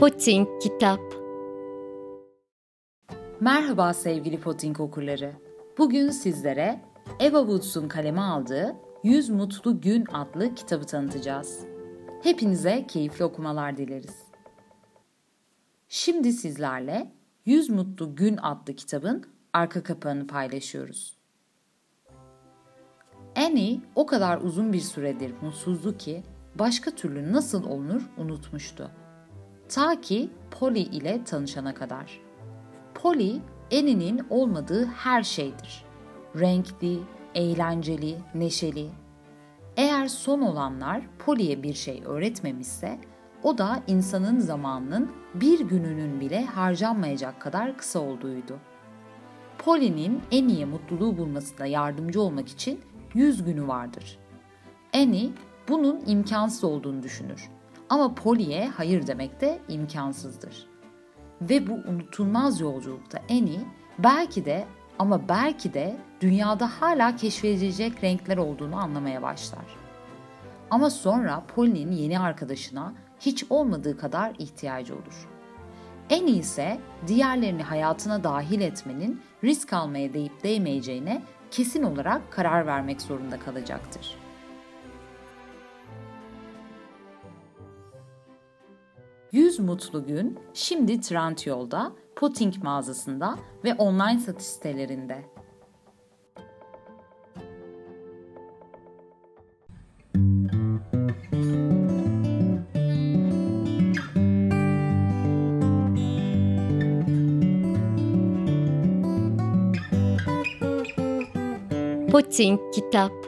Potink Kitap. Merhaba sevgili Potink okurları. Bugün sizlere Eva Woods'un kaleme aldığı 100 Mutlu Gün adlı kitabı tanıtacağız. Hepinize keyifli okumalar dileriz. Şimdi sizlerle 100 Mutlu Gün adlı kitabın arka kapağını paylaşıyoruz. Annie o kadar uzun bir süredir mutsuzdu ki başka türlü nasıl olunur unutmuştu. Ta ki Polly ile tanışana kadar. Polly, Annie'nin olmadığı her şeydir. Renkli, eğlenceli, neşeli. Eğer son olanlar Polly'ye bir şey öğretmemişse, o da insanın zamanının bir gününün bile harcanmayacak kadar kısa olduğuydu. Polly'nin Annie'ye mutluluğu bulmasına yardımcı olmak için 100 günü vardır. Annie bunun imkansız olduğunu düşünür. Ama Polly'ye hayır demek de imkansızdır. Ve bu unutulmaz yolculukta Annie belki de dünyada hala keşfedilecek renkler olduğunu anlamaya başlar. Ama sonra Polly'nin yeni arkadaşına hiç olmadığı kadar ihtiyacı olur. Annie ise diğerlerini hayatına dahil etmenin risk almaya değip değmeyeceğine kesin olarak karar vermek zorunda kalacaktır. Yüz Mutlu Gün şimdi Trant Yolda, Potink mağazasında ve online satış sitelerinde. Potink Kitap.